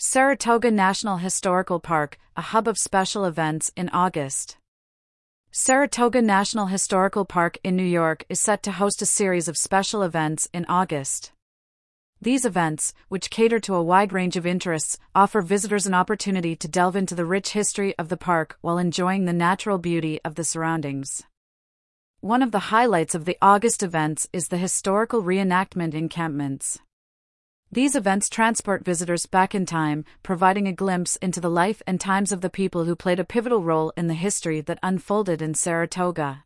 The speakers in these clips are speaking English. Saratoga National Historical Park, a hub of special events in August. Saratoga National Historical Park in New York is set to host a series of special events in August. These events, which cater to a wide range of interests, offer visitors an opportunity to delve into the rich history of the park while enjoying the natural beauty of the surroundings. One of the highlights of the August events is the historical reenactment encampments. These events transport visitors back in time, providing a glimpse into the life and times of the people who played a pivotal role in the history that unfolded in Saratoga.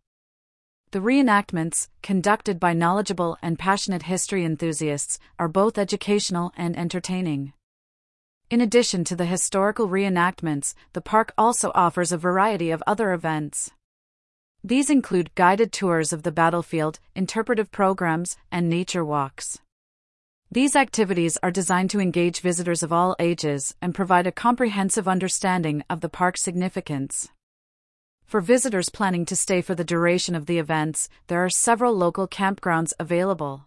The reenactments, conducted by knowledgeable and passionate history enthusiasts, are both educational and entertaining. In addition to the historical reenactments, the park also offers a variety of other events. These include guided tours of the battlefield, interpretive programs, and nature walks. These activities are designed to engage visitors of all ages and provide a comprehensive understanding of the park's significance. For visitors planning to stay for the duration of the events, there are several local campgrounds available.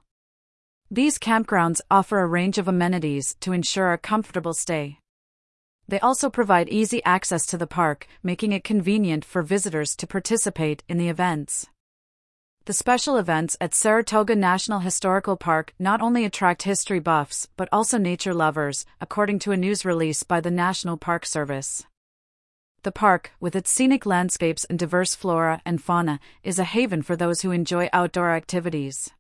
These campgrounds offer a range of amenities to ensure a comfortable stay. They also provide easy access to the park, making it convenient for visitors to participate in the events. The special events at Saratoga National Historical Park not only attract history buffs but also nature lovers, according to a news release by the National Park Service. The park, with its scenic landscapes and diverse flora and fauna, is a haven for those who enjoy outdoor activities.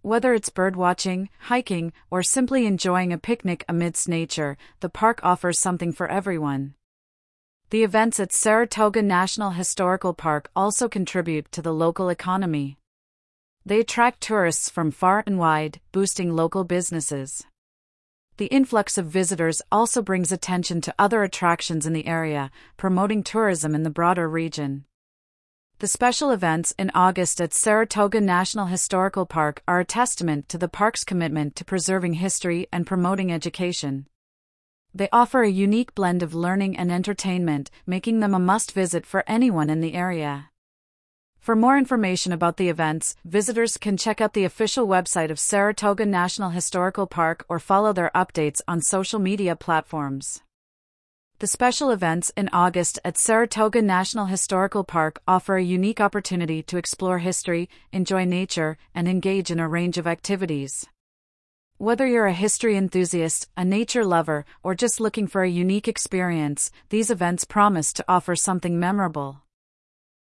Whether it's birdwatching, hiking, or simply enjoying a picnic amidst nature, the park offers something for everyone. The events at Saratoga National Historical Park also contribute to the local economy. They attract tourists from far and wide, boosting local businesses. The influx of visitors also brings attention to other attractions in the area, promoting tourism in the broader region. The special events in August at Saratoga National Historical Park are a testament to the park's commitment to preserving history and promoting education. They offer a unique blend of learning and entertainment, making them a must-visit for anyone in the area. For more information about the events, visitors can check out the official website of Saratoga National Historical Park or follow their updates on social media platforms. The special events in August at Saratoga National Historical Park offer a unique opportunity to explore history, enjoy nature, and engage in a range of activities. Whether you're a history enthusiast, a nature lover, or just looking for a unique experience, these events promise to offer something memorable.